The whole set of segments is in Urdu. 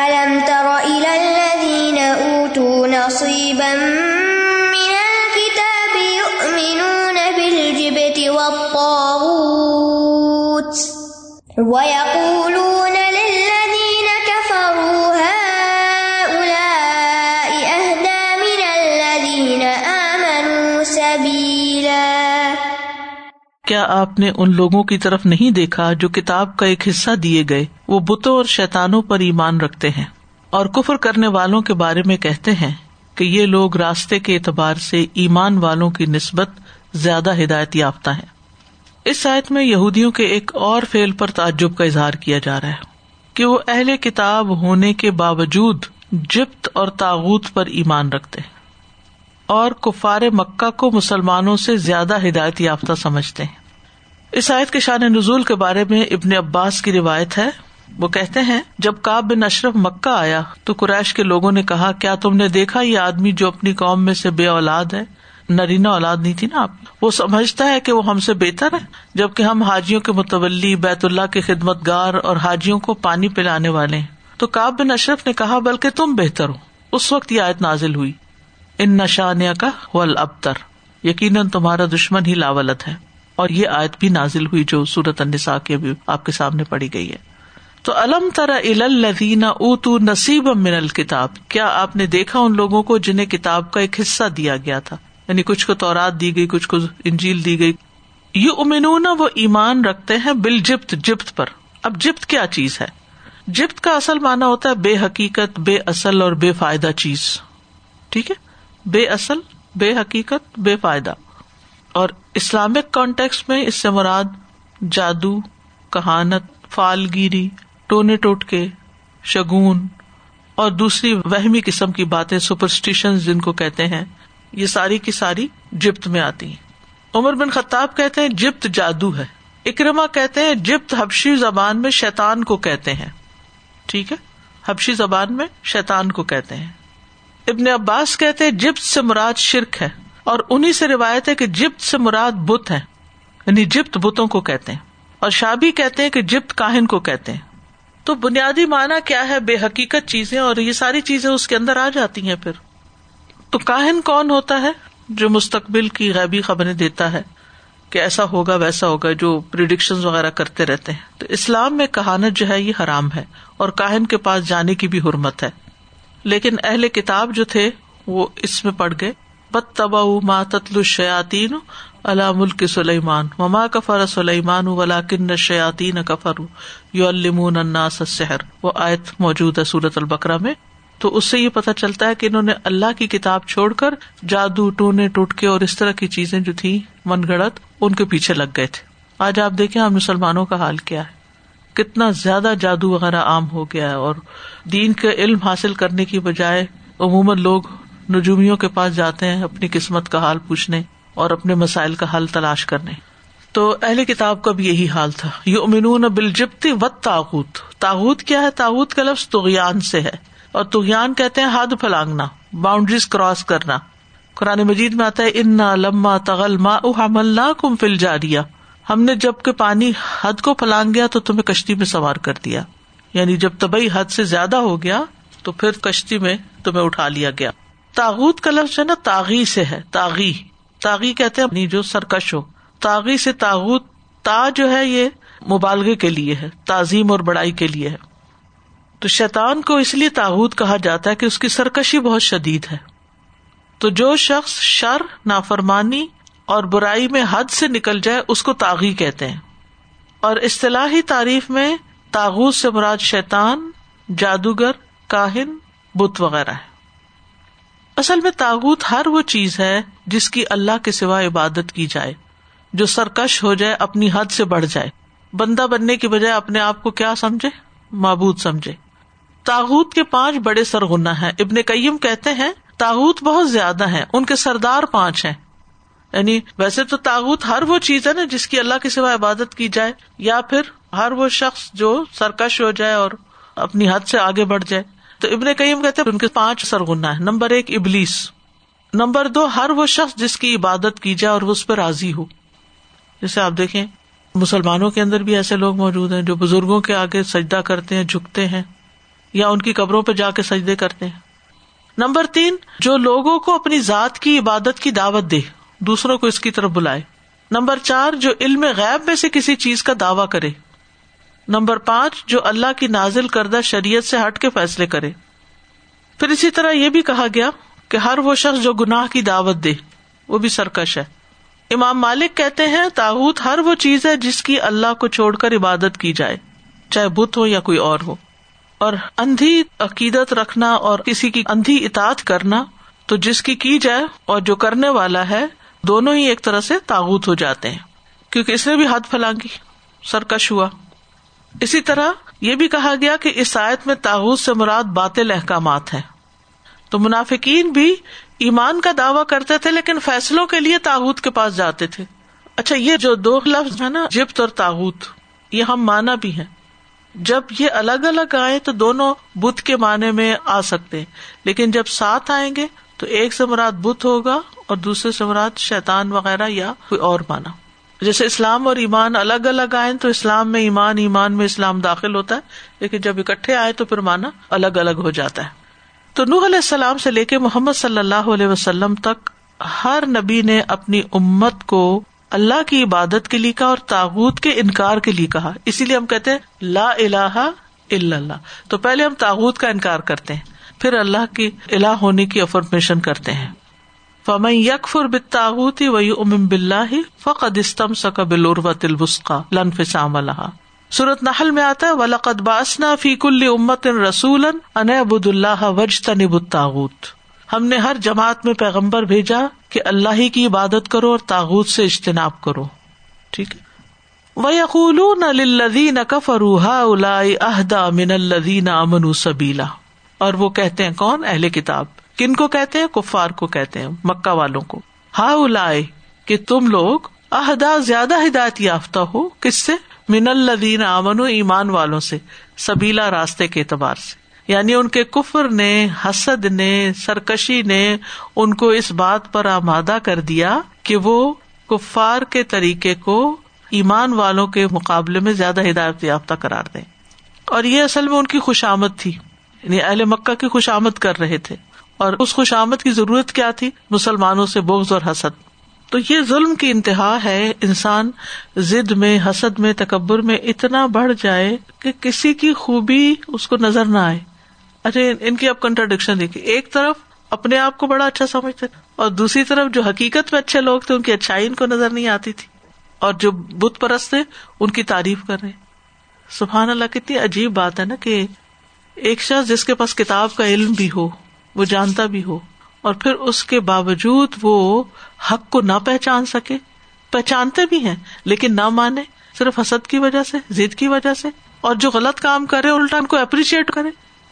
أَلَمْ تَرَ إِلَى الَّذِينَ أُوتُوا نَصِيبًا مِنَ الْكِتَابِ يُؤْمِنُونَ بِالْجِبْتِ وَالطَّاغُوتِ وَيَقُولُونَ لِلَّذِينَ كَفَرُوا هَؤُلَاءِ أَهْدَى مِنَ الَّذِينَ آمَنُوا سَبِيلًا۔ کیا آپ نے ان لوگوں کی طرف نہیں دیکھا جو کتاب کا ایک حصہ دیے گئے، وہ بتوں اور شیطانوں پر ایمان رکھتے ہیں اور کفر کرنے والوں کے بارے میں کہتے ہیں کہ یہ لوگ راستے کے اعتبار سے ایمان والوں کی نسبت زیادہ ہدایت یافتہ ہیں۔ اس آیت میں یہودیوں کے ایک اور فعل پر تعجب کا اظہار کیا جا رہا ہے کہ وہ اہل کتاب ہونے کے باوجود جبت اور طاغوت پر ایمان رکھتے ہیں اور کفار مکہ کو مسلمانوں سے زیادہ ہدایت یافتہ سمجھتے ہیں۔ اس آیت کے شان نزول کے بارے میں ابن عباس کی روایت ہے، وہ کہتے ہیں جب کعب بن اشرف مکہ آیا تو قریش کے لوگوں نے کہا، کیا تم نے دیکھا یہ آدمی جو اپنی قوم میں سے بے اولاد ہے، نرینہ اولاد نہیں تھی نا، وہ سمجھتا ہے کہ وہ ہم سے بہتر ہے جبکہ ہم حاجیوں کے متولی، بیت اللہ کے خدمت گار اور حاجیوں کو پانی پلانے والے ہیں۔ تو کعب بن اشرف نے کہا بلکہ تم بہتر ہو۔ اس وقت یہ آیت نازل ہوئی، ان نشانیہ کا والابتر، یقیناً تمہارا دشمن ہی لاولت ہے، اور یہ آیت بھی نازل ہوئی جو سورۃ النساء کے بھی آپ کے سامنے پڑھی گئی ہے۔ تو الم تر الی الذین اوتوا نصیبا من الکتاب، کیا آپ نے دیکھا ان لوگوں کو جنہیں کتاب کا ایک حصہ دیا گیا تھا، یعنی کچھ کو تورات دی گئی، کچھ کو انجیل دی گئی۔ یؤمنون، وہ ایمان رکھتے ہیں، بالجبت، جبت پر۔ اب جبت کیا چیز ہے؟ جبت کا اصل معنی ہوتا ہے بے حقیقت، بے اصل اور بے فائدہ چیز، ٹھیک ہے، بے اصل، بے حقیقت، بے فائدہ۔ اور اسلامک کانٹیکسٹ میں اس سے مراد جادو، کہانت، فالگیری، ٹونے ٹوٹکے، شگون اور دوسری وہمی قسم کی باتیں، سپرسٹیشنز جن کو کہتے ہیں، یہ ساری کی ساری جبت میں آتی ہیں۔ عمر بن خطاب کہتے ہیں جبت جادو ہے۔ اکرما کہتے ہیں جبت حبشی زبان میں شیطان کو کہتے ہیں، ٹھیک ہے، حبشی زبان میں شیطان کو کہتے ہیں۔ ابن عباس کہتے ہیں جبت سے مراد شرک ہے، اور انہی سے روایت ہے کہ جبت سے مراد بت ہیں، یعنی جبت بتوں کو کہتے ہیں، اور شابی کہتے ہیں کہ جبت کاہن کو کہتے ہیں۔ تو بنیادی معنی کیا ہے؟ بے حقیقت چیزیں، اور یہ ساری چیزیں اس کے اندر آ جاتی ہیں۔ پھر تو کاہن کون ہوتا ہے؟ جو مستقبل کی غیبی خبریں دیتا ہے کہ ایسا ہوگا ویسا ہوگا، جو پریڈکشنز وغیرہ کرتے رہتے ہیں۔ تو اسلام میں کہانت جو ہے یہ حرام ہے، اور کاہن کے پاس جانے کی بھی حرمت ہے۔ لیکن اہل کتاب جو تھے وہ اس میں پڑ گئے، بَتَّبَعُوا مَا تَتْلُو الشَّيَاطِينُ عَلَى مُلْكِ سُلَيْمَانَ وَمَا كَفَرَ سُلَيْمَانُ وَلَكِنَّ الشَّيَاطِينَ كَفَرُوا يُعَلِّمُونَ النَّاسَ السِّحْرَ، وہ آیت موجود ہے سورۃ البقرہ میں۔ تو اس سے یہ پتہ چلتا ہے کہ انہوں نے اللہ کی کتاب چھوڑ کر جادو، ٹونے ٹوٹکے اور اس طرح کی چیزیں جو تھی من گھڑت، ان کے پیچھے لگ گئے تھے۔ آج آپ دیکھیں ہم مسلمانوں کا حال کیا ہے، کتنا زیادہ جادو وغیرہ عام ہو گیا ہے، اور دین کے علم حاصل کرنے کی بجائے عموماً لوگ نجومیوں کے پاس جاتے ہیں اپنی قسمت کا حال پوچھنے اور اپنے مسائل کا حل تلاش کرنے۔ تو اہل کتاب کا بھی یہی حال تھا۔ یؤمنون بالجبت والطاغوت، طاغوت کیا ہے؟ طاغوت کا لفظ طغیان سے ہے، اور طغیان کہتے ہیں حد پھلانگنا، باؤنڈریز کراس کرنا۔ قرآن مجید میں آتا ہے انا لما طغى الماء حملناكم في الجاریہ، ہم نے جب کہ پانی حد کو پھلانگ گیا تو تمہیں کشتی میں سوار کر دیا، یعنی جب طبعی حد سے زیادہ ہو گیا تو پھر کشتی میں تمہیں اٹھا لیا گیا۔ طاغوت کا لفظ ہے نا طاغی سے ہے، طاغی، طاغی کہتے ہیں جو سرکش ہو، طاغی سے طاغوت۔ تا جو ہے یہ مبالغے کے لیے ہے، تعظیم اور بڑائی کے لیے ہے۔ تو شیطان کو اس لیے طاغوت کہا جاتا ہے کہ اس کی سرکشی بہت شدید ہے۔ تو جو شخص شر، نافرمانی اور برائی میں حد سے نکل جائے اس کو طاغی کہتے ہیں۔ اور اصطلاحی تعریف میں طاغوت سے مراد شیطان، جادوگر، کاہن، بت وغیرہ ہے۔ اصل میں طاغوت ہر وہ چیز ہے جس کی اللہ کے سوا عبادت کی جائے، جو سرکش ہو جائے، اپنی حد سے بڑھ جائے، بندہ بننے کی بجائے اپنے آپ کو کیا سمجھے؟ معبود سمجھے۔ طاغوت کے 5 بڑے سرغنہ ہیں۔ ابن قیم کہتے ہیں طاغوت بہت زیادہ ہیں، ان کے سردار 5 ہیں۔ یعنی ویسے تو طاغوت ہر وہ چیز ہے نا جس کی اللہ کے سوا عبادت کی جائے، یا پھر ہر وہ شخص جو سرکش ہو جائے اور اپنی حد سے آگے بڑھ جائے۔ تو ابن قیم کہتے ہیں ان کے 5 سرغنہ ہیں۔ نمبر 1 ابلیس، نمبر 2 ہر وہ شخص جس کی عبادت کی جائے اور وہ اس پر راضی ہو۔ جیسے آپ دیکھیں مسلمانوں کے اندر بھی ایسے لوگ موجود ہیں جو بزرگوں کے آگے سجدہ کرتے ہیں، جھکتے ہیں، یا ان کی قبروں پہ جا کے سجدے کرتے ہیں. نمبر 3، جو لوگوں کو اپنی ذات کی عبادت کی دعوت دے، دوسروں کو اس کی طرف بلائے. نمبر 4، جو علم غیب میں سے کسی چیز کا دعویٰ کرے. نمبر 5، جو اللہ کی نازل کردہ شریعت سے ہٹ کے فیصلے کرے. پھر اسی طرح یہ بھی کہا گیا کہ ہر وہ شخص جو گناہ کی دعوت دے وہ بھی سرکش ہے. امام مالک کہتے ہیں طاغوت ہر وہ چیز ہے جس کی اللہ کو چھوڑ کر عبادت کی جائے، چاہے بت ہو یا کوئی اور ہو. اور اندھی عقیدت رکھنا اور کسی کی اندھی اطاعت کرنا، تو جس کی جائے اور جو کرنے والا ہے، دونوں ہی ایک طرح سے طاغوت ہو جاتے ہیں، کیونکہ اس نے بھی حد پھلانگی، سرکش ہوا. اسی طرح یہ بھی کہا گیا کہ اس آیت میں طاغوت سے مراد باطل احکامات ہیں. تو منافقین بھی ایمان کا دعویٰ کرتے تھے لیکن فیصلوں کے لیے طاغوت کے پاس جاتے تھے. اچھا، یہ جو دو لفظ ہے نا، جبت اور طاغوت، یہ ہم مانا بھی ہیں. جب یہ الگ الگ آئے تو دونوں بت کے معنی میں آ سکتے ہیں، لیکن جب ساتھ آئیں گے تو ایک سے مراد بت ہوگا اور دوسرے سے مراد شیطان وغیرہ یا کوئی اور مانا. جیسے اسلام اور ایمان الگ الگ آئے تو اسلام میں ایمان، ایمان میں اسلام داخل ہوتا ہے، لیکن جب اکٹھے آئے تو پھر مانا الگ الگ ہو جاتا ہے. تو نوح علیہ السلام سے لے کے محمد صلی اللہ علیہ وسلم تک ہر نبی نے اپنی امت کو اللہ کی عبادت کے لیے کہا اور طاغوت کے انکار کے لیے کہا. اسی لیے ہم کہتے ہیں لا الہ الا اللہ. تو پہلے ہم طاغوت کا انکار کرتے ہیں، پھر اللہ کی الہ ہونے کی افرمیشن کرتے ہیں. فَمَن يَكْفُرْ بِالطَّاغُوتِ وَيُؤْمِن بِاللَّهِ فَقَدِ اسْتَمْسَكَ بِالْعُرْوَةِ الْوُثْقَىٰ لَا انْفِصَامَ لَهَا. سورۃ نحل میں آتا ہے وَلَقَدْ بَعَثْنَا فِي كُلِّ أُمَّةٍ رَّسُولًا أَنِ اعْبُدُوا اللَّهَ وَاجْتَنِبُوا الطَّاغُوتَ. ہم نے ہر جماعت میں پیغمبر بھیجا کہ اللہ ہی کی عبادت کرو اور طاغوت سے اجتناب کرو. ٹھیک ہے. وَيَقُولُونَ لِلَّذِينَ كَفَرُوا هَٰؤُلَاءِ أَهْدَىٰ مِنَ الَّذِينَ آمَنُوا سَبِيلًا. اور وہ کہتے ہیں، کون؟ اہل کتاب. کن کو کہتے ہیں؟ کفار کو کہتے ہیں، مکہ والوں کو. ہاؤلائے، کہ تم لوگ، اہدا، زیادہ ہدایت یافتہ ہو. کس سے؟ من الذین آمنوا، ایمان والوں سے. سبیلا، راستے کے اعتبار سے. یعنی ان کے کفر نے، حسد نے، سرکشی نے ان کو اس بات پر آمادہ کر دیا کہ وہ کفار کے طریقے کو ایمان والوں کے مقابلے میں زیادہ ہدایت یافتہ قرار دیں. اور یہ اصل میں ان کی خوشامد تھی، یعنی اہل مکہ کی خوشامد کر رہے تھے. اور اس خوشامد کی ضرورت کیا تھی؟ مسلمانوں سے بغض اور حسد. تو یہ ظلم کی انتہا ہے، انسان ضد میں، حسد میں، تکبر میں اتنا بڑھ جائے کہ کسی کی خوبی اس کو نظر نہ آئے. ارے ان کی آپ کنٹراڈکشن دیکھیں، ایک طرف اپنے آپ کو بڑا اچھا سمجھتے اور دوسری طرف جو حقیقت میں اچھے لوگ تھے ان کی اچھائی ان کو نظر نہیں آتی تھی، اور جو بت پرست تھے ان کی تعریف کر رہے. سبحان اللہ، کتنی عجیب بات ہے نا کہ ایک شخص جس کے پاس کتاب کا علم بھی ہو، وہ جانتا بھی ہو، اور پھر اس کے باوجود وہ حق کو نہ پہچان سکے. پہچانتے بھی ہیں لیکن نہ مانے، صرف حسد کی وجہ سے، ضد کی وجہ سے. اور جو غلط کام کرے الٹا ان کو اپریشیٹ کرے.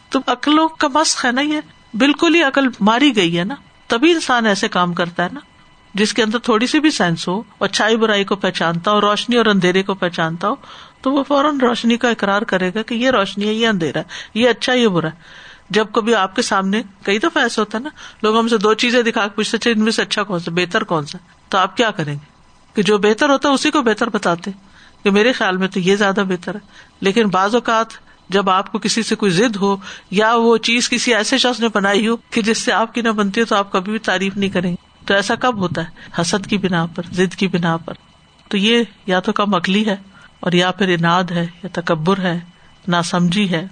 تو عقلوں کا مسخ ہے نا، یہ بالکل ہی عقل ماری گئی ہے نا. تبھی انسان ایسے کام کرتا ہے نا، جس کے اندر تھوڑی سی بھی سینس ہو، اچھائی برائی کو پہچانتا ہو، روشنی اور اندھیرے کو پہچانتا ہو، تو وہ فوراً روشنی کا اقرار کرے گا کہ یہ روشنی ہے، یہ اندھیرا ہے، یہ اچھا، یہ برا. جب کبھی آپ کے سامنے کئی دفعہ ایسا ہوتا ہے نا، لوگ ہم سے دو چیزیں دکھا کے پوچھتے تھے ان میں سے اچھا کون سا، بہتر کون سا، تو آپ کیا کریں گے؟ کہ جو بہتر ہوتا ہے اسی کو بہتر بتاتے کہ میرے خیال میں تو یہ زیادہ بہتر ہے. لیکن بعض اوقات جب آپ کو کسی سے کوئی ضد ہو یا وہ چیز کسی ایسے شخص نے بنائی ہو کہ جس سے آپ کی نہ بنتی ہو، تو آپ کبھی بھی تعریف نہیں کریں گے. تو ایسا کب ہوتا ہے؟ حسد کی بنا پر، ضد کی بنا پر. تو یہ یا تو کم عقلی ہے، اور یا پھر اناد ہے، یا تکبر ہے، ناسمجھی ہے.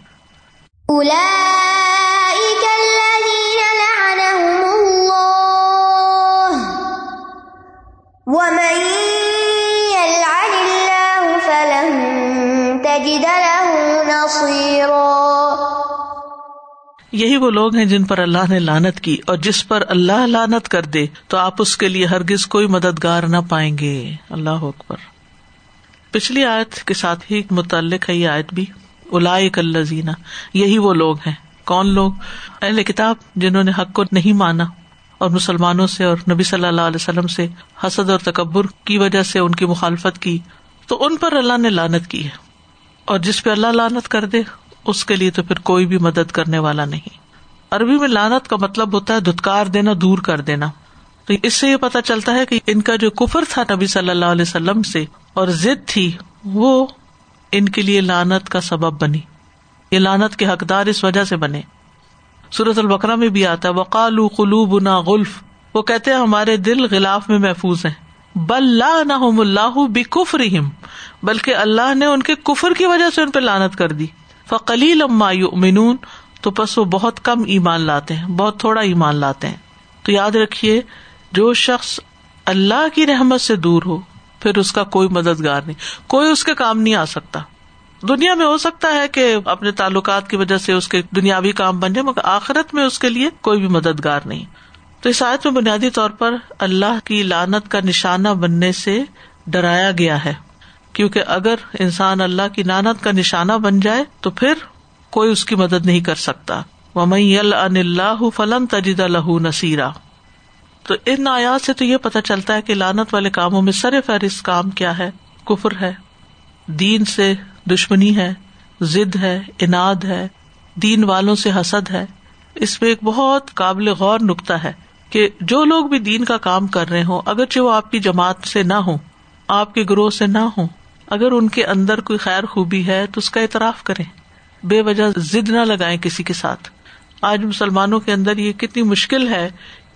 أولئك الذين لعنهم الله ومن يلعن الله فلن تجد له نصيرا. یہی وہ لوگ ہیں جن پر اللہ نے لعنت کی، اور جس پر اللہ لعنت کر دے تو آپ اس کے لیے ہرگز کوئی مددگار نہ پائیں گے. اللہ اکبر. پچھلی آیت کے ساتھ ہی متعلق ہے یہ آیت بھی، اولئک الذین، یہی وہ لوگ ہیں. کون لوگ؟ اہل کتاب، جنہوں نے حق کو نہیں مانا اور مسلمانوں سے اور نبی صلی اللہ علیہ وسلم سے حسد اور تکبر کی وجہ سے ان کی مخالفت کی، تو ان پر اللہ نے لعنت کی ہے. اور جس پہ اللہ لعنت کر دے اس کے لیے تو پھر کوئی بھی مدد کرنے والا نہیں. عربی میں لعنت کا مطلب ہوتا ہے دھتکار دینا، دور کر دینا. تو اس سے یہ پتہ چلتا ہے کہ ان کا جو کفر تھا نبی صلی اللہ علیہ وسلم سے اور ضد تھی، وہ ان کے لیے لعنت کا سبب بنی. یہ لعنت کے حقدار اس وجہ سے بنے۔ سورۃ البقرہ میں بھی آتا ہے وقالوا قلوبنا غلف، وہ کہتے ہیں ہمارے دل غلاف میں محفوظ ہیں۔ بل لعنہم اللہ بکفرہم، بلکہ اللہ نے ان کے کفر کی وجہ سے ان پہ لعنت کر دی۔ فقلیلا ما یؤمنون، تو پس وہ بہت کم ایمان لاتے ہیں، بہت تھوڑا ایمان لاتے ہیں۔ تو یاد رکھیے جو شخص اللہ کی رحمت سے دور ہو پھر اس کا کوئی مددگار نہیں، کوئی اس کے کام نہیں آ سکتا۔ دنیا میں ہو سکتا ہے کہ اپنے تعلقات کی وجہ سے اس کے دنیاوی کام بن جائے، مگر آخرت میں اس کے لیے کوئی بھی مددگار نہیں۔ تو اس آیت میں بنیادی طور پر اللہ کی لعنت کا نشانہ بننے سے ڈرایا گیا ہے، کیونکہ اگر انسان اللہ کی لعنت کا نشانہ بن جائے تو پھر کوئی اس کی مدد نہیں کر سکتا۔ وَمَن يَلْعَنِ اللَّهُ فَلَن تَجِدَ لَهُ نَصِيرًا۔ تو ان آیات سے تو یہ پتہ چلتا ہے کہ لعنت والے کاموں میں سر فہرست کام کیا ہے؟ کفر ہے، دین سے دشمنی ہے، ضد ہے، اناد ہے، دین والوں سے حسد ہے۔ اس میں ایک بہت قابل غور نکتہ ہے کہ جو لوگ بھی دین کا کام کر رہے ہوں، اگرچہ وہ آپ کی جماعت سے نہ ہوں، آپ کے گروہ سے نہ ہوں، اگر ان کے اندر کوئی خیر خوبی ہے تو اس کا اعتراف کریں، بے وجہ ضد نہ لگائیں کسی کے ساتھ۔ آج مسلمانوں کے اندر یہ کتنی مشکل ہے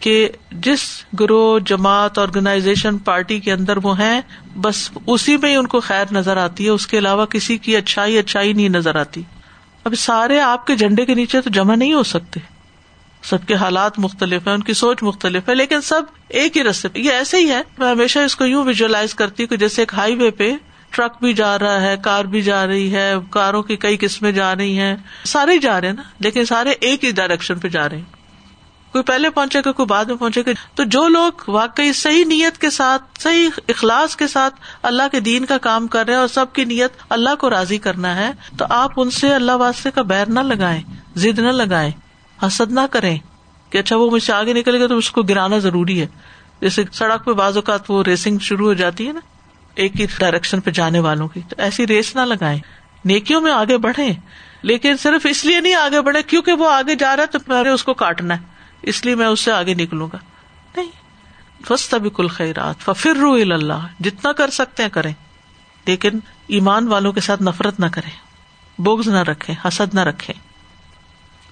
کہ جس گروہ، جماعت، آرگنائزیشن، پارٹی کے اندر وہ ہیں، بس اسی میں ہی ان کو خیر نظر آتی ہے، اس کے علاوہ کسی کی اچھائی نہیں نظر آتی۔ اب سارے آپ کے جھنڈے کے نیچے تو جمع نہیں ہو سکتے، سب کے حالات مختلف ہیں، ان کی سوچ مختلف ہے، لیکن سب ایک ہی رستے پہ۔ یہ ایسے ہی ہے، میں ہمیشہ اس کو یوں ویژوائز کرتی ہوں کہ جیسے ایک ہائی وے پہ ٹرک بھی جا رہا ہے، کار بھی جا رہی ہے، کاروں کی کئی قسمیں جا رہی ہیں، سارے جا رہے ہیں نا، لیکن سارے ایک ہی ڈائریکشن پہ جا رہے ہیں، کوئی پہلے پہنچے گا، کوئی بعد میں پہنچے گا۔ تو جو لوگ واقعی صحیح نیت کے ساتھ، صحیح اخلاص کے ساتھ اللہ کے دین کا کام کر رہے ہیں اور سب کی نیت اللہ کو راضی کرنا ہے، تو آپ ان سے اللہ واسطے کا بیر نہ لگائیں، ضد نہ لگائیں، حسد نہ کریں کہ اچھا وہ مجھ سے آگے نکلے گا تو اس کو گرانا ضروری ہے۔ جیسے سڑک پہ بعض اوقات وہ ریسنگ شروع ہو جاتی ہے نا، ایک ہی ڈائریکشن پہ جانے والوں کی، تو ایسی ریس نہ لگائیں، نیکیوں میں آگے بڑھیں، لیکن صرف اس لیے نہیں آگے بڑھے کیونکہ وہ آگے جا رہا ہے تو میں نے اس کو کاٹنا ہے اس لیے میں اس سے آگے نکلوں گا، نہیں۔ فاستبقوا الخیرات ففروا الی اللہ، جتنا کر سکتے ہیں کریں، لیکن ایمان والوں کے ساتھ نفرت نہ کریں، بغض نہ رکھیں، حسد نہ رکھیں۔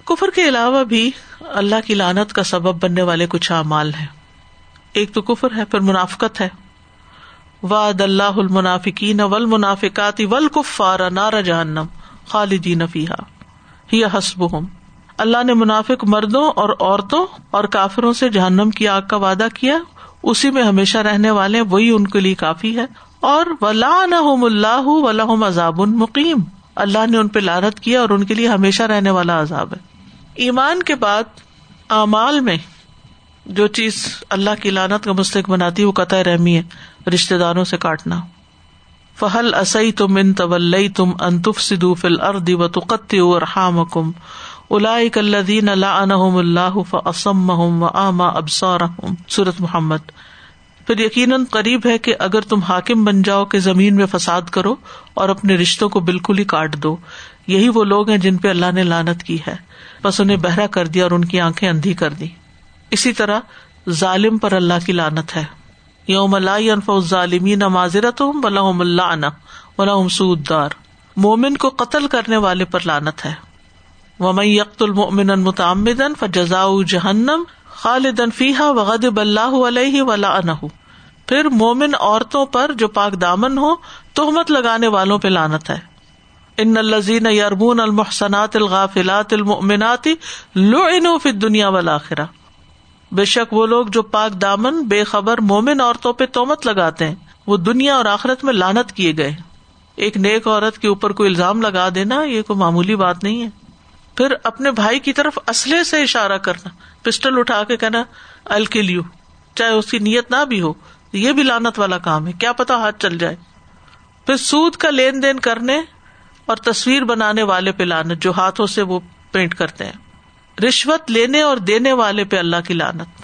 کفر کے علاوہ بھی اللہ کی لعنت کا سبب بننے والے کچھ اعمال ہیں۔ ایک تو کفر ہے، پھر منافقت ہے۔ وعد اللہ المنافقین والمنافقات والکفار نار جہنم خالدین فیہا ہی حسبہم۔ اللہ نے منافق مردوں اور عورتوں اور کافروں سے جہنم کی آگ کا وعدہ کیا، اسی میں ہمیشہ رہنے والے ہیں، وہی ان کے لیے کافی ہے۔ اور وَلَعَنَهُمُ اللَّهُ وَلَهُمْ عَذَابٌ مُقِيمٌ، اللہ نے ان پہ لعنت کیا اور ان کے لیے ہمیشہ رہنے والا عذاب ہے۔ ایمان کے بعد اعمال میں جو چیز اللہ کی لعنت کا مستحق بناتی ہے وہ قطع رحمی ہے، رشتہ داروں سے کاٹنا۔ فَهَلْ عَصَيْتُمْ إِن تَوَلَّيْتُمْ أَن تُفْسِدُوا فِي الْأَرْضِ وَتُقَطِّعُوا أَرْحَامَكُمْ اولئک الذین لعنهم اللہ فاصمهم واعمی ابصارهم۔ سورۃ محمد۔ پھر یقیناً قریب ہے کہ اگر تم حاکم بن جاؤ کہ زمین میں فساد کرو اور اپنے رشتوں کو بالکل ہی کاٹ دو، یہی وہ لوگ ہیں جن پہ اللہ نے لعنت کی ہے، بس انہیں بہرا کر دیا اور ان کی آنکھیں اندھی کر دی۔ اسی طرح ظالم پر اللہ کی لعنت ہے، یوم لا ینفع الظالمین معذرتهم ولهم اللعنۃ ولهم سوء الدار۔ مومن کو قتل کرنے والے پر لعنت ہے۔ وَمَن يَقْتُلْ مُؤْمِنًا مُتَعَمِّدًا فَجَزَاؤُهُ جَهَنَّمَ خَالِدًا فِيهَا وَغَضِبَ اللَّهُ عَلَيْهِ وَلَعَنَهُ۔ پھر مومن عورتوں پر جو پاک دامن ہو، تہمت لگانے والوں پہ لعنت ہے۔ إِنَّ الَّذِينَ يَرْمُونَ الْمُحْصَنَاتِ الْغَافِلَاتِ الْمُؤْمِنَاتِ لُعِنُوا فِي الدُّنْيَا وَالْآخِرَةِ۔ بے شک وہ لوگ جو پاک دامن، بے خبر مومن عورتوں پہ تہمت لگاتے ہیں، وہ دنیا اور آخرت میں لعنت کیے گئے۔ ایک نیک عورت کے اوپر کوئی الزام لگا دینا یہ کوئی معمولی بات نہیں ہے۔ پھر اپنے بھائی کی طرف اسلحے سے اشارہ کرنا، پسٹل اٹھا کے کہنا I'll kill you، چاہے اس کی نیت نہ بھی ہو، یہ بھی لعنت والا کام ہے، کیا پتا ہاتھ چل جائے۔ پھر سود کا لین دین کرنے اور تصویر بنانے والے پہ لعنت، جو ہاتھوں سے وہ پینٹ کرتے ہیں۔ رشوت لینے اور دینے والے پہ اللہ کی لعنت۔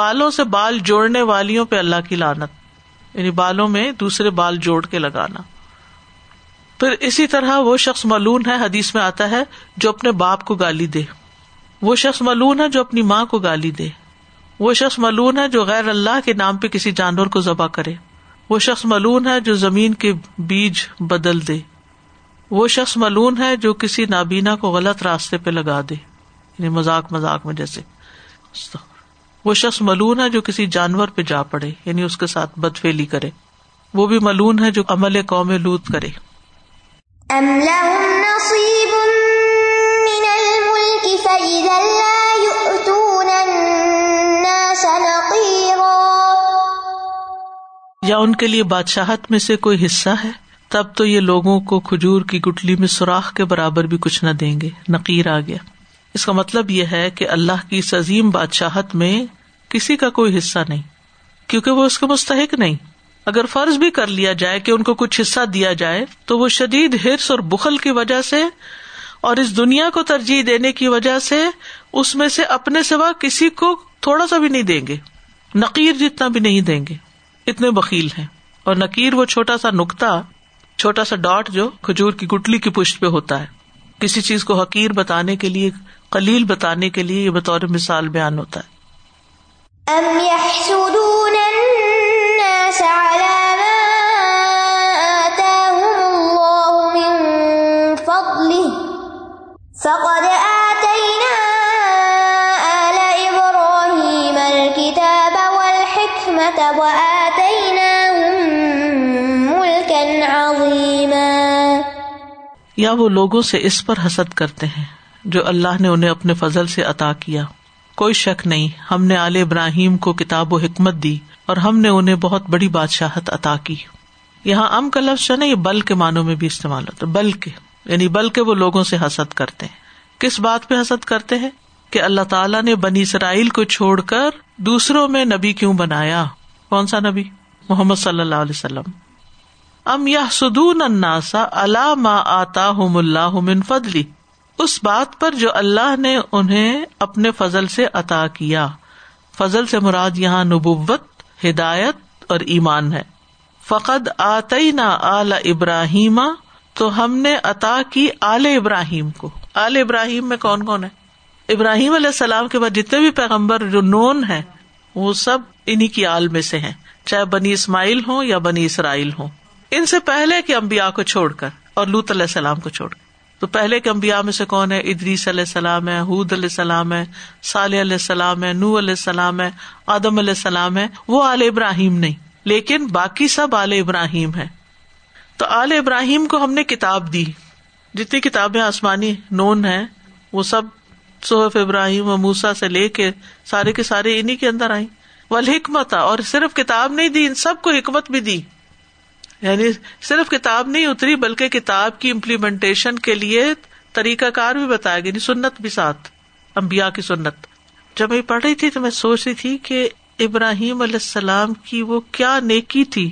بالوں سے بال جوڑنے والیوں پہ اللہ کی لعنت، یعنی بالوں میں دوسرے بال جوڑ کے لگانا۔ پھر اسی طرح وہ شخص ملعون ہے، حدیث میں آتا ہے، جو اپنے باپ کو گالی دے۔ وہ شخص ملعون ہے جو اپنی ماں کو گالی دے۔ وہ شخص ملعون ہے جو غیر اللہ کے نام پہ کسی جانور کو ذبح کرے۔ وہ شخص ملعون ہے جو زمین کے بیج بدل دے۔ وہ شخص ملعون ہے جو کسی نابینا کو غلط راستے پہ لگا دے، یعنی مذاق میں جیسے. وہ شخص ملعون ہے جو کسی جانور پہ جا پڑے، یعنی اس کے ساتھ بدفعلی کرے. وہ بھی ملعون ہے جو عمل قوم لوط کرے. ام لهم نصیب من الملک فإذا لا يؤتون الناس نقیرا، یا ان کے لیے بادشاہت میں سے کوئی حصہ ہے، تب تو یہ لوگوں کو کھجور کی گٹلی میں سوراخ کے برابر بھی کچھ نہ دیں گے. نقیر آ گیا. اس کا مطلب یہ ہے کہ اللہ کی اس عظیم بادشاہت میں کسی کا کوئی حصہ نہیں، کیونکہ وہ اس کے مستحق نہیں. اگر فرض بھی کر لیا جائے کہ ان کو کچھ حصہ دیا جائے تو وہ شدید حرص اور بخل کی وجہ سے اور اس دنیا کو ترجیح دینے کی وجہ سے اس میں سے اپنے سوا کسی کو تھوڑا سا بھی نہیں دیں گے، نقیر جتنا بھی نہیں دیں گے، اتنے بخیل ہیں. اور نقیر وہ چھوٹا سا نقطہ، چھوٹا سا ڈاٹ جو کھجور کی گٹلی کی پشت پہ ہوتا ہے، کسی چیز کو حقیر بتانے کے لیے، قلیل بتانے کے لیے یہ بطور مثال بیان ہوتا ہے. ام يحسدون الناس على ما آتاهم الله من فضله فقد آتينا آل إبراهيم الكتاب والحكمة وآتيناهم ملكا عظيما. یا وہ لوگوں سے اس پر حسد کرتے ہیں جو اللہ نے انہیں اپنے فضل سے عطا کیا. کوئی شک نہیں ہم نے آل ابراہیم کو کتاب و حکمت دی اور ہم نے انہیں بہت بڑی بادشاہت عطا کی. یہاں ام کا لفظ ہے نا، یہ بل کے معنوں میں بھی استعمال ہوتا ہے، بلکہ یعنی بلکہ وہ لوگوں سے حسد کرتے ہیں. کس بات پہ حسد کرتے ہیں؟ کہ اللہ تعالیٰ نے بنی اسرائیل کو چھوڑ کر دوسروں میں نبی کیوں بنایا؟ کون سا نبی؟ محمد صلی اللہ علیہ وسلم. ام یحسدون الناس علی ما آتاہم اللہ من فضلہ، اس بات پر جو اللہ نے انہیں اپنے فضل سے عطا کیا. فضل سے مراد یہاں نبوت، ہدایت اور ایمان ہے. فقد آتینا آل ابراہیم، تو ہم نے عطا کی آل ابراہیم کو. آل ابراہیم میں کون کون ہے؟ ابراہیم علیہ السلام کے بعد جتنے بھی پیغمبر جو نون ہیں وہ سب انہی کی آل میں سے ہیں، چاہے بنی اسماعیل ہوں یا بنی اسرائیل ہوں، ان سے پہلے کہ انبیاء کو چھوڑ کر اور لوط علیہ السلام کو چھوڑ کر. تو پہلے کے انبیاء میں سے کون ہے؟ ادریس علیہ السلام ہے، ہود علیہ السلام ہے، صالح علیہ السلام ہے، نوح علیہ السلام ہے، آدم علیہ السلام ہے. وہ آل ابراہیم نہیں، لیکن باقی سب آل ابراہیم ہیں. تو آل ابراہیم کو ہم نے کتاب دی. جتنی کتابیں آسمانی نون ہیں وہ سب صحف ابراہیم و موسیٰ سے لے کے سارے کے سارے انہی کے اندر آئیں. والحکمت، اور صرف کتاب نہیں دی، ان سب کو حکمت بھی دی. یعنی صرف کتاب نہیں اتری بلکہ کتاب کی امپلیمنٹیشن کے لیے طریقہ کار بھی بتایا گیا، یعنی سنت بھی ساتھ، انبیاء کی سنت. جب میں پڑھ رہی تھی تو میں سوچ رہی تھی کہ ابراہیم علیہ السلام کی وہ کیا نیکی تھی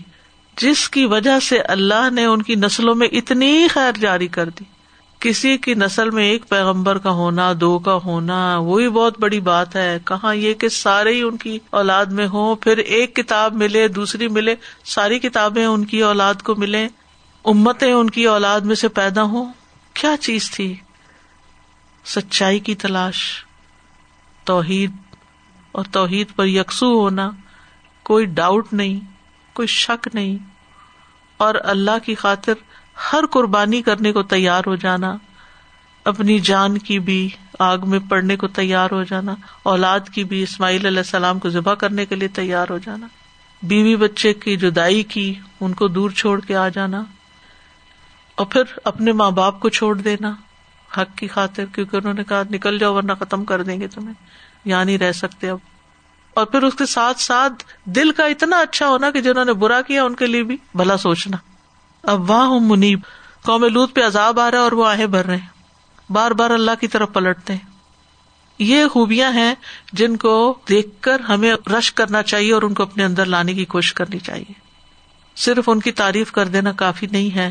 جس کی وجہ سے اللہ نے ان کی نسلوں میں اتنی خیر جاری کر دی. کسی کی نسل میں ایک پیغمبر کا ہونا، دو کا ہونا، وہی بہت بڑی بات ہے. کہاں یہ کہ سارے ہی ان کی اولاد میں ہوں، پھر ایک کتاب ملے، دوسری ملے، ساری کتابیں ان کی اولاد کو ملیں، امتیں ان کی اولاد میں سے پیدا ہوں. کیا چیز تھی؟ سچائی کی تلاش، توحید اور توحید پر یکسو ہونا، کوئی ڈاؤٹ نہیں، کوئی شک نہیں، اور اللہ کی خاطر ہر قربانی کرنے کو تیار ہو جانا، اپنی جان کی بھی آگ میں پڑنے کو تیار ہو جانا، اولاد کی بھی، اسماعیل علیہ السلام کو ذبح کرنے کے لیے تیار ہو جانا، بیوی بچے کی جدائی کی، ان کو دور چھوڑ کے آ جانا، اور پھر اپنے ماں باپ کو چھوڑ دینا حق کی خاطر، کیونکہ انہوں نے کہا نکل جاؤ ورنہ ختم کر دیں گے تمہیں، یہاں نہیں رہ سکتے اب. اور پھر اس کے ساتھ ساتھ دل کا اتنا اچھا ہونا کہ جنہوں نے برا کیا ان کے لیے بھی بھلا سوچنا. اب واہ ہم منیب، قوم لوط پہ عذاب آ رہا ہے اور وہ آہیں بھر رہے ہیں، بار بار اللہ کی طرف پلٹتے ہیں. یہ خوبیاں ہیں جن کو دیکھ کر ہمیں رشک کرنا چاہیے اور ان کو اپنے اندر لانے کی کوشش کرنی چاہیے. صرف ان کی تعریف کر دینا کافی نہیں ہے،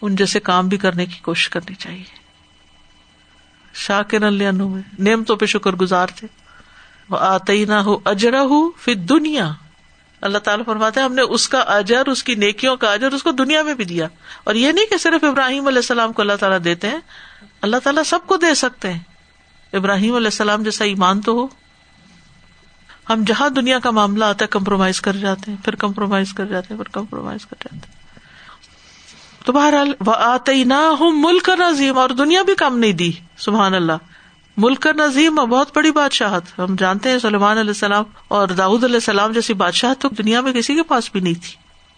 ان جیسے کام بھی کرنے کی کوشش کرنی چاہیے. شاکرا لانعمہ، نعمتوں پہ شکر گزار تھے. وآتیناہ اجرہ فی الدنیا، اللہ تعالیٰ فرماتے ہیں ہم نے اس کا اجر، اس کی نیکیوں کا اجر اس کو دنیا میں بھی دیا. اور یہ نہیں کہ صرف ابراہیم علیہ السلام کو اللہ تعالیٰ دیتے ہیں، اللہ تعالیٰ سب کو دے سکتے ہیں. ابراہیم علیہ السلام جیسا ایمان تو ہو. ہم جہاں دنیا کا معاملہ آتا ہے کمپرومائز کر جاتے ہیں، پھر کمپرومائز کر جاتے ہیں، پھر کمپرومائز کر جاتے ہیں. تو بہرحال وَآتَيْنَاهُمْ مُلْكًا عَظِيمًا، اور دنیا بھی کم نہیں دی، سبحان اللہ، ملک عظیم، بہت بڑی بادشاہت، ہم جانتے ہیں سلیمان علیہ السلام اور داؤد علیہ السلام جیسی بادشاہت تو دنیا میں کسی کے پاس بھی نہیں تھی،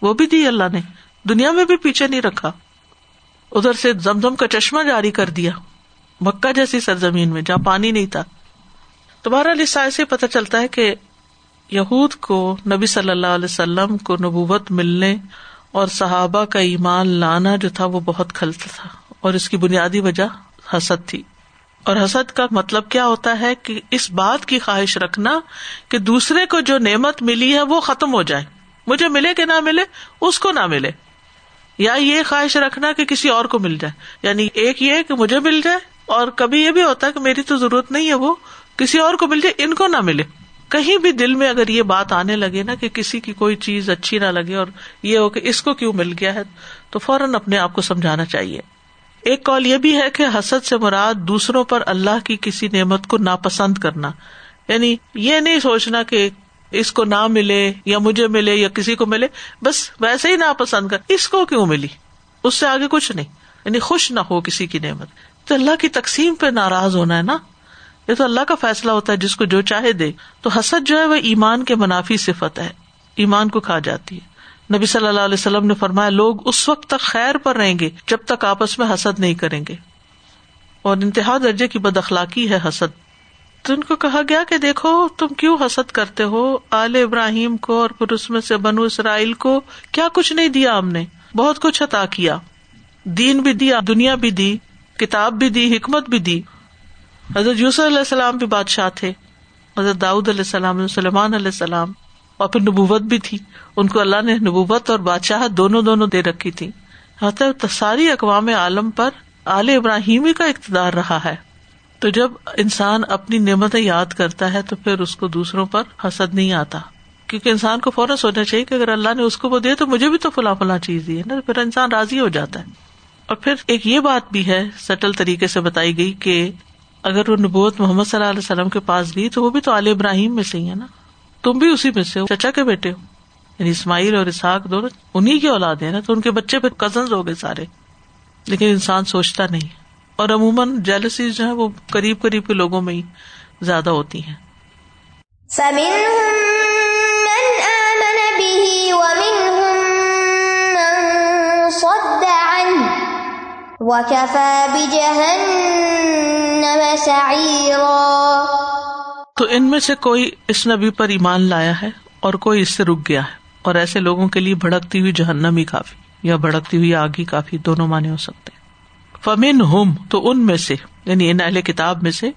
وہ بھی دی اللہ نے، دنیا میں بھی پیچھے نہیں رکھا۔ ادھر سے زمزم کا چشمہ جاری کر دیا مکہ جیسی سرزمین میں جہاں پانی نہیں تھا۔ تو بہرحال اس آیت سے پتہ چلتا ہے کہ یہود کو نبی صلی اللہ علیہ وسلم کو نبوت ملنے اور صحابہ کا ایمان لانا جو تھا وہ بہت کھلتا تھا، اور اس کی بنیادی وجہ حسد تھی۔ اور حسد کا مطلب کیا ہوتا ہے کہ اس بات کی خواہش رکھنا کہ دوسرے کو جو نعمت ملی ہے وہ ختم ہو جائے، مجھے ملے کہ نہ ملے اس کو نہ ملے، یا یہ خواہش رکھنا کہ کسی اور کو مل جائے، یعنی ایک یہ کہ مجھے مل جائے، اور کبھی یہ بھی ہوتا ہے کہ میری تو ضرورت نہیں ہے وہ کسی اور کو مل جائے، ان کو نہ ملے۔ کہیں بھی دل میں اگر یہ بات آنے لگے نا کہ کسی کی کوئی چیز اچھی نہ لگے اور یہ ہو کہ اس کو کیوں مل گیا ہے، تو فوراً اپنے آپ کو سمجھانا چاہیے۔ ایک قول یہ بھی ہے کہ حسد سے مراد دوسروں پر اللہ کی کسی نعمت کو ناپسند کرنا، یعنی یہ نہیں سوچنا کہ اس کو نہ ملے یا مجھے ملے یا کسی کو ملے، بس ویسے ہی ناپسند کر، اس کو کیوں ملی، اس سے آگے کچھ نہیں، یعنی خوش نہ ہو کسی کی نعمت۔ تو اللہ کی تقسیم پہ ناراض ہونا ہے نا، یہ تو اللہ کا فیصلہ ہوتا ہے، جس کو جو چاہے دے۔ تو حسد جو ہے وہ ایمان کے منافی صفت ہے، ایمان کو کھا جاتی ہے۔ نبی صلی اللہ علیہ وسلم نے فرمایا لوگ اس وقت تک خیر پر رہیں گے جب تک آپس میں حسد نہیں کریں گے، اور انتہا درجے کی بد اخلاقی ہے حسد۔ تو ان کو کہا گیا کہ دیکھو تم کیوں حسد کرتے ہو، آل ابراہیم کو اور پھر اس میں سے بنو اسرائیل کو کیا کچھ نہیں دیا ہم نے، بہت کچھ عطا کیا، دین بھی دیا، دنیا بھی دی، کتاب بھی دی، حکمت بھی دی۔ حضرت یوسف علیہ السلام بھی بادشاہ تھے، حضرت داؤد علیہ السلام، سلیمان علیہ السلام، اور پھر نبوت بھی تھی، ان کو اللہ نے نبوت اور بادشاہت دونوں دے رکھی تھی۔ حتیٰ ساری اقوام عالم پر آل ابراہیمی کا اقتدار رہا ہے۔ تو جب انسان اپنی نعمتیں یاد کرتا ہے تو پھر اس کو دوسروں پر حسد نہیں آتا، کیونکہ انسان کو فوراً سوچنا چاہیے کہ اگر اللہ نے اس کو وہ دیا تو مجھے بھی تو فلاں فلاں چیز دی ہے نا، پھر انسان راضی ہو جاتا ہے۔ اور پھر ایک یہ بات بھی ہے سٹل طریقے سے بتائی گئی کہ اگر وہ نبوت محمد صلی اللہ علیہ وسلم کے پاس گئی تو وہ بھی تو آل ابراہیم میں سے ہی ہے نا، تم بھی اسی میں سے ہو، چچا کے بیٹے ہو، یعنی اسماعیل اور اسحاق دونوں انہی کی اولاد ہیں نا، تو ان کے بچے پھر کزنز ہو گئے سارے۔ لیکن انسان سوچتا نہیں، اور عموماً جیلسیز جو ہیں وہ قریب قریب کے لوگوں میں ہی زیادہ ہوتی ہیں۔ تو ان میں سے کوئی اس نبی پر ایمان لایا ہے اور کوئی اس سے رک گیا ہے، اور ایسے لوگوں کے لیے بھڑکتی ہوئی جہنم ہی کافی، یا بھڑکتی ہوئی آگ ہی کافی، دونوں معنی ہو سکتے ہیں۔ فَمِنْهُمْ، تو ان میں سے، یعنی ان اہل کتاب میں سے،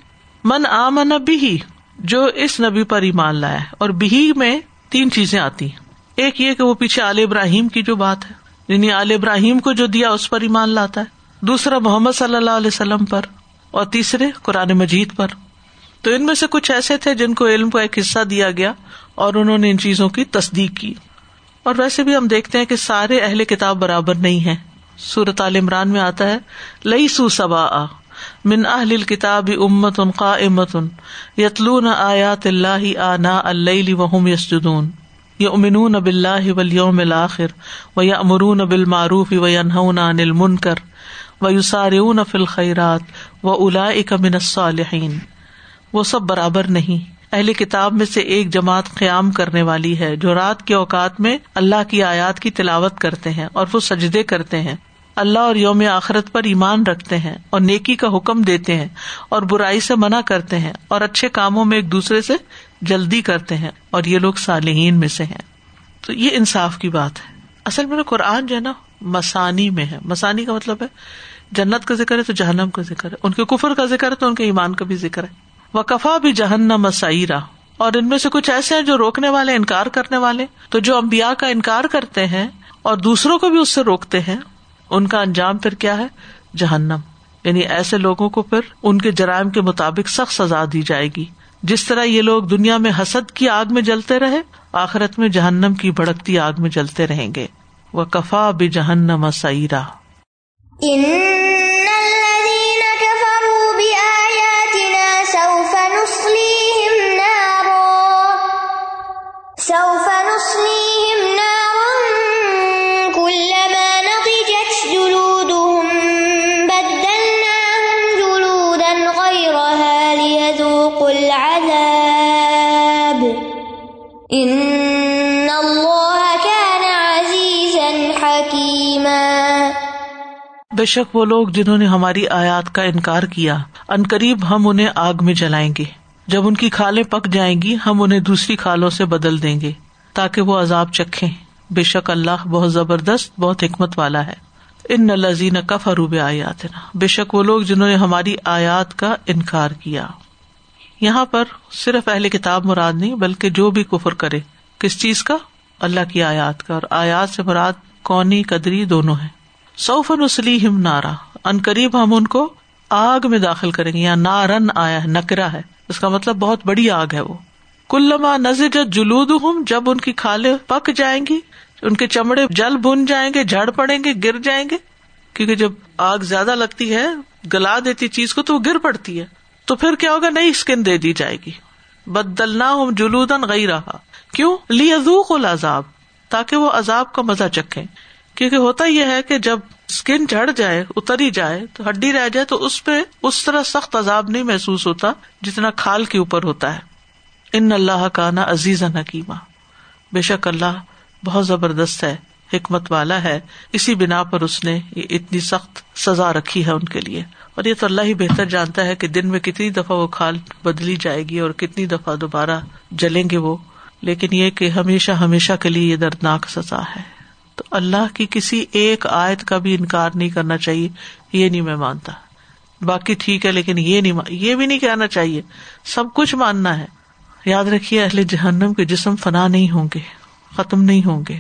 من آمن بِهِ، جو اس نبی پر ایمان لایا ہے۔ اور بِهِ میں تین چیزیں آتی ہیں، ایک یہ کہ وہ پیچھے آل ابراہیم کی جو بات ہے، یعنی آل ابراہیم کو جو دیا اس پر ایمان لاتا ہے، دوسرا محمد صلی اللہ علیہ وسلم پر، اور تیسرے قرآن مجید پر۔ تو ان میں سے کچھ ایسے تھے جن کو علم کا ایک حصہ دیا گیا اور انہوں نے ان چیزوں کی تصدیق کی۔ اور ویسے بھی ہم دیکھتے ہیں کہ سارے اہل کتاب برابر نہیں ہیں۔ سورۃ آل عمران میں آتا ہے لَیسُوا سَوَاءً مِنْ أَهْلِ الْكِتَابِ أُمَّةٌ قَائِمَةٌ يَتْلُونَ آیَاتِ اللَّهِ آنَاءَ اللَّیلِ وَهُمْ يَسْجُدُونَ یَؤْمِنُونَ بِاللَّهِ وَالْیَوْمِ الْآخِرِ وَیَأْمُرُونَ بِالْمَعْرُوفِ وَینْہَوْنَ عَنِ الْمُنکَرِ وَیُسَارِعُونَ فِی الْخَیرَاتِ وَأُولَٰئِکَ مِنَ الصَّالِحِینَ۔ وہ سب برابر نہیں۔ اہل کتاب میں سے ایک جماعت قیام کرنے والی ہے جو رات کے اوقات میں اللہ کی آیات کی تلاوت کرتے ہیں اور وہ سجدے کرتے ہیں، اللہ اور یوم آخرت پر ایمان رکھتے ہیں اور نیکی کا حکم دیتے ہیں اور برائی سے منع کرتے ہیں اور اچھے کاموں میں ایک دوسرے سے جلدی کرتے ہیں، اور یہ لوگ صالحین میں سے ہیں۔ تو یہ انصاف کی بات ہے۔ اصل میں قرآن جو ہے نا مسانی میں ہے، مسانی کا مطلب ہے جنت کا ذکر ہے تو جہنم کا ذکر ہے، ان کے کفر کا ذکر ہے تو ان کے ایمان کا بھی ذکر ہے۔ وَكَفَى بِجَهَنَّمَ سَعِيرًا، اور ان میں سے کچھ ایسے ہیں جو روکنے والے، انکار کرنے والے۔ تو جو انبیاء کا انکار کرتے ہیں اور دوسروں کو بھی اس سے روکتے ہیں، ان کا انجام پھر کیا ہے؟ جہنم، یعنی ایسے لوگوں کو پھر ان کے جرائم کے مطابق سخت سزا دی جائے گی۔ جس طرح یہ لوگ دنیا میں حسد کی آگ میں جلتے رہے، آخرت میں جہنم کی بھڑکتی آگ میں جلتے رہیں گے۔ وَكَفَى بِجَهَنَّمَ سَعِيرًا۔ سوف نصليهم نارا كلما نضجت جلودهم العذاب ان اللہ كان عزیزا حکیما۔ بے شک وہ لوگ جنہوں نے ہماری آیات کا انکار کیا ان قریب ہم انہیں آگ میں جلائیں گے، جب ان کی کھالیں پک جائیں گی ہم انہیں دوسری کھالوں سے بدل دیں گے تاکہ وہ عذاب چکھیں، بے شک اللہ بہت زبردست بہت حکمت والا ہے۔ ان الذین کفروا بآیاتنا، بے شک وہ لوگ جنہوں نے ہماری آیات کا انکار کیا۔ یہاں پر صرف اہل کتاب مراد نہیں بلکہ جو بھی کفر کرے، کس چیز کا؟ اللہ کی آیات کا، اور آیات سے مراد کونی قدری دونوں ہیں۔ سوف نصلیہم نارا، ان قریب ہم ان کو آگ میں داخل کریں گے، یا نارن آیا ہے نکرا ہے، اس کا مطلب بہت بڑی آگ ہے وہ۔ کلما نضجت جلودہم، جب ان کی کھالیں پک جائیں گی، ان کے چمڑے جل بھن جائیں گے، جھڑ پڑیں گے، گر جائیں گے، کیونکہ جب آگ زیادہ لگتی ہے گلا دیتی چیز کو تو وہ گر پڑتی ہے، تو پھر کیا ہوگا؟ نئی اسکن دے دی جائے گی۔ بدلناہم جلودا غیرہا، کیوں؟ لیذوقوا العذاب، تاکہ وہ عذاب کا مزہ چکھیں، کیونکہ ہوتا یہ ہے کہ جب اسکن جھڑ جائے، اتری جائے، تو ہڈی رہ جائے تو اس پہ اس طرح سخت عذاب نہیں محسوس ہوتا جتنا کھال کے اوپر ہوتا ہے۔ ان اللہ کان عزیزا حکیما، بے شک اللہ بہت زبردست ہے، حکمت والا ہے، اسی بنا پر اس نے اتنی سخت سزا رکھی ہے ان کے لیے، اور یہ تو اللہ ہی بہتر جانتا ہے کہ دن میں کتنی دفعہ وہ کھال بدلی جائے گی اور کتنی دفعہ دوبارہ جلیں گے وہ، لیکن یہ کہ ہمیشہ ہمیشہ کے لیے یہ دردناک سزا ہے۔ تو اللہ کی کسی ایک آیت کا بھی انکار نہیں کرنا چاہیے، یہ نہیں میں مانتا، باقی ٹھیک ہے، لیکن یہ بھی نہیں کہنا چاہیے، سب کچھ ماننا ہے۔ یاد رکھیے اہل جہنم کے جسم فنا نہیں ہوں گے، ختم نہیں ہوں گے،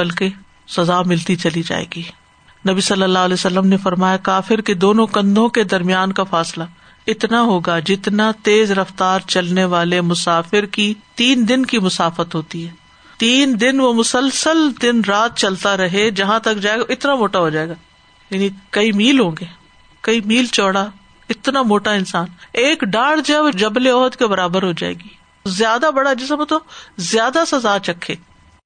بلکہ سزا ملتی چلی جائے گی۔ نبی صلی اللہ علیہ وسلم نے فرمایا کافر کے دونوں کندھوں کے درمیان کا فاصلہ اتنا ہوگا جتنا تیز رفتار چلنے والے مسافر کی 3 دن کی مسافت ہوتی ہے۔ 3 دن وہ مسلسل دن رات چلتا رہے، جہاں تک جائے گا اتنا موٹا ہو جائے گا، یعنی کئی میل ہوں گے، کئی میل چوڑا، اتنا موٹا انسان، ایک ڈاڑھ جب جبل احد کے برابر ہو جائے گی۔ زیادہ بڑا جسم تو زیادہ سزا چکھے۔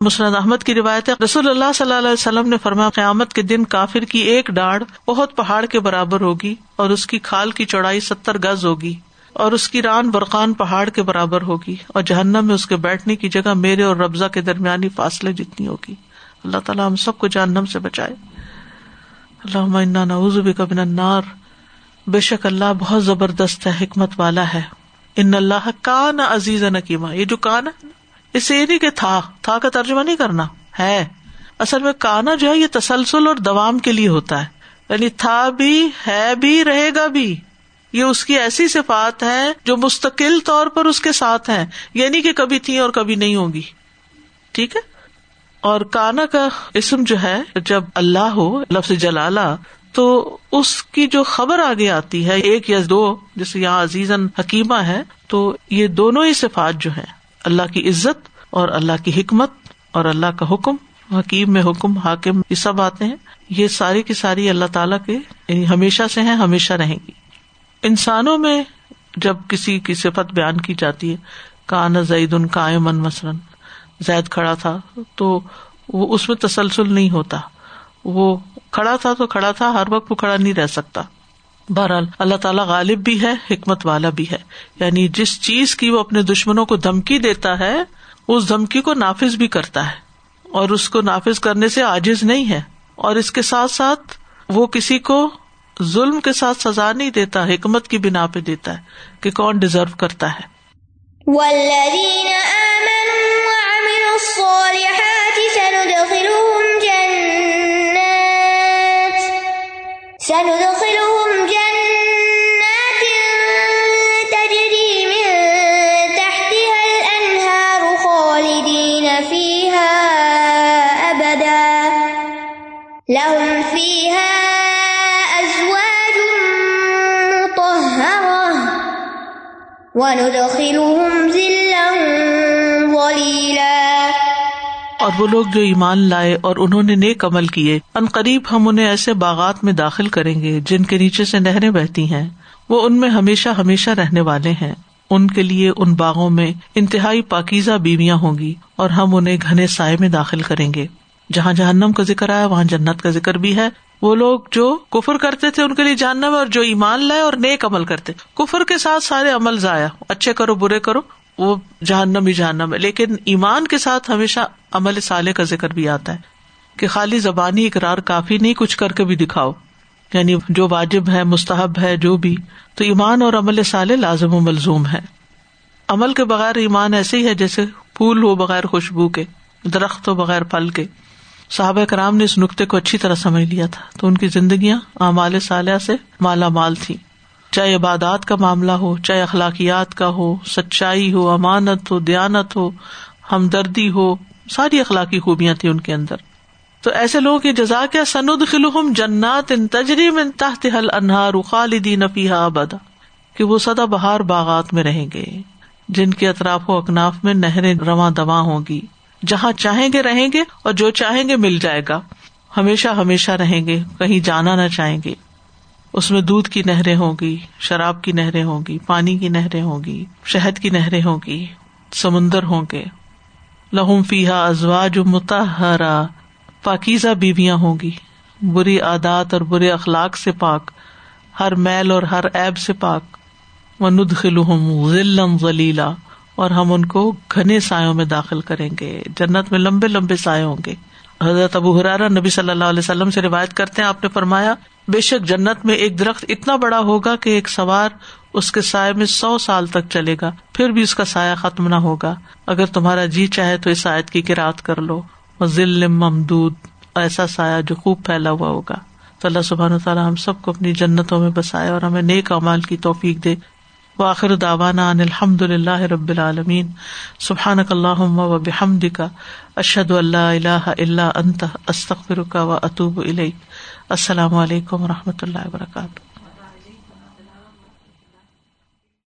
مسند احمد کی روایت ہے رسول اللہ صلی اللہ علیہ وسلم نے فرمایا قیامت کے دن کافر کی ایک ڈاڑھ بہت پہاڑ کے برابر ہوگی، اور اس کی کھال کی چوڑائی 70 گز ہوگی، اور اس کی ران برقان پہاڑ کے برابر ہوگی، اور جہنم میں اس کے بیٹھنے کی جگہ میرے اور ربضہ کے درمیانی فاصلے جتنی ہوگی۔ اللہ تعالیٰ ہم سب کو جہنم سے بچائے۔ اللہم انا نعوذ بک من النار، بے شک اللہ بہت زبردست ہے، حکمت والا ہے۔ ان اللہ کان عزیزا حکیما، یہ جو کان ہے اسے یہ نہیں کہ تھا کا ترجمہ نہیں کرنا ہے، اصل میں کانا جو ہے یہ تسلسل اور دوام کے لیے ہوتا ہے، یعنی تھا بھی، ہے بھی، رہے گا بھی، یہ اس کی ایسی صفات ہیں جو مستقل طور پر اس کے ساتھ ہیں، یعنی کہ کبھی تھی اور کبھی نہیں ہوگی، ٹھیک ہے۔ اور کانا کا اسم جو ہے جب اللہ ہو، لفظ جلالہ، تو اس کی جو خبر آگے آتی ہے ایک یا دو، جیسے یہاں عزیزاً حکیمہ ہے، تو یہ دونوں ہی صفات جو ہیں اللہ کی عزت اور اللہ کی حکمت اور اللہ کا حکم، حکیم میں حکم، حاکم، یہ سب آتے ہیں، یہ ساری کی ساری اللہ تعالیٰ کے یعنی ہمیشہ سے ہیں، ہمیشہ رہیں گی۔ انسانوں میں جب کسی کی صفت بیان کی جاتی ہے، کان زیدن قائما مثلا، زید کھڑا تھا، تو وہ اس میں تسلسل نہیں ہوتا، وہ کھڑا تھا تو کھڑا تھا، ہر وقت وہ کھڑا نہیں رہ سکتا۔ بہرحال اللہ تعالیٰ غالب بھی ہے، حکمت والا بھی ہے، یعنی جس چیز کی وہ اپنے دشمنوں کو دھمکی دیتا ہے اس دھمکی کو نافذ بھی کرتا ہے، اور اس کو نافذ کرنے سے عاجز نہیں ہے، اور اس کے ساتھ ساتھ وہ کسی کو ظلم کے ساتھ سزا نہیں دیتا، حکمت کی بنا پہ دیتا ہے کہ کون ڈیزرو کرتا ہے۔ والذین آمنوا وعملوا الصالحات سندخلهم جنات تجری من تحتها الانہار خالدین فیہا ابدا لہم فیہا ازواج مطہرہ وندخلہم ظلا ظلیلا۔ اور وہ لوگ جو ایمان لائے اور انہوں نے نیک عمل کیے، ان قریب ہم انہیں ایسے باغات میں داخل کریں گے جن کے نیچے سے نہریں بہتی ہیں، وہ ان میں ہمیشہ ہمیشہ رہنے والے ہیں، ان کے لیے ان باغوں میں انتہائی پاکیزہ بیویاں ہوں گی، اور ہم انہیں گھنے سائے میں داخل کریں گے۔ جہاں جہنم کا ذکر آیا وہاں جنت کا ذکر بھی ہے، وہ لوگ جو کفر کرتے تھے ان کے لیے جہنم ہے، اور جو ایمان لائے اور نیک عمل کرتے، کفر کے ساتھ سارے عمل ضائع، اچھے کرو برے کرو وہ جہنم ہی جہنم ہے، لیکن ایمان کے ساتھ ہمیشہ عمل صالح کا ذکر بھی آتا ہے کہ خالی زبانی اقرار کافی نہیں، کچھ کر کے بھی دکھاؤ، یعنی جو واجب ہے مستحب ہے جو بھی، تو ایمان اور عمل صالح لازم و ملزوم ہے۔ عمل کے بغیر ایمان ایسے ہی ہے جیسے پھول ہو بغیر خوشبو کے، درخت ہو بغیر پھل کے۔ صحابہ کرام نے اس نکتے کو اچھی طرح سمجھ لیا تھا، تو ان کی زندگیاں اعمال صالحہ سے مالا مال تھی، چاہے عبادات کا معاملہ ہو، چاہے اخلاقیات کا ہو، سچائی ہو، امانت ہو، دیانت ہو، ہمدردی ہو، ساری اخلاقی خوبیاں تھیں ان کے اندر۔ تو ایسے لوگوں کی جزا کیا؟ سندخلہم جنات تجری من تحتها الانہار خالدین فیہا ابدا، کہ وہ سدا بہار باغات میں رہیں گے جن کے اطراف و اکناف میں نہریں رواں دواں ہوں گی، جہاں چاہیں گے رہیں گے اور جو چاہیں گے مل جائے گا، ہمیشہ ہمیشہ رہیں گے، کہیں جانا نہ چاہیں گے۔ اس میں دودھ کی نہریں ہوں گی، شراب کی نہریں ہوں گی، پانی کی نہریں ہوں گی، شہد کی نہریں ہوں گی، سمندر ہوں گے۔ لہم فیہا ازواج مطہرہ، پاکیزہ بیویاں ہوں گی، بری عادات اور برے اخلاق سے پاک، ہر میل اور ہر عیب سے پاک۔ وندخلہم ظلا ظلیلا، اور ہم ان کو گھنے سایوں میں داخل کریں گے، جنت میں لمبے لمبے سائے ہوں گے۔ حضرت ابو ہریرہ نبی صلی اللہ علیہ وسلم سے روایت کرتے ہیں، آپ نے فرمایا بے شک جنت میں ایک درخت اتنا بڑا ہوگا کہ ایک سوار اس کے سائے میں 100 سال تک چلے گا، پھر بھی اس کا سایہ ختم نہ ہوگا۔ اگر تمہارا جی چاہے تو اس آیت کی قرأت کر لو، وظل ممدود، ایسا سایہ جو خوب پھیلا ہوا ہوگا۔ تو اللہ سبحانہ وتعالی ہم سب کو اپنی جنتوں میں بسائے اور ہمیں نیک اعمال کی توفیق دے۔ وآخر دعوانا ان الحمد للہ رب العالمین۔ سبحانک اللہم وبحمدک، اشہد ان لا الہ الا انت، استغفرک واتوب الیک۔ السلام علیکم و رحمۃ اللہ وبرکاتہ۔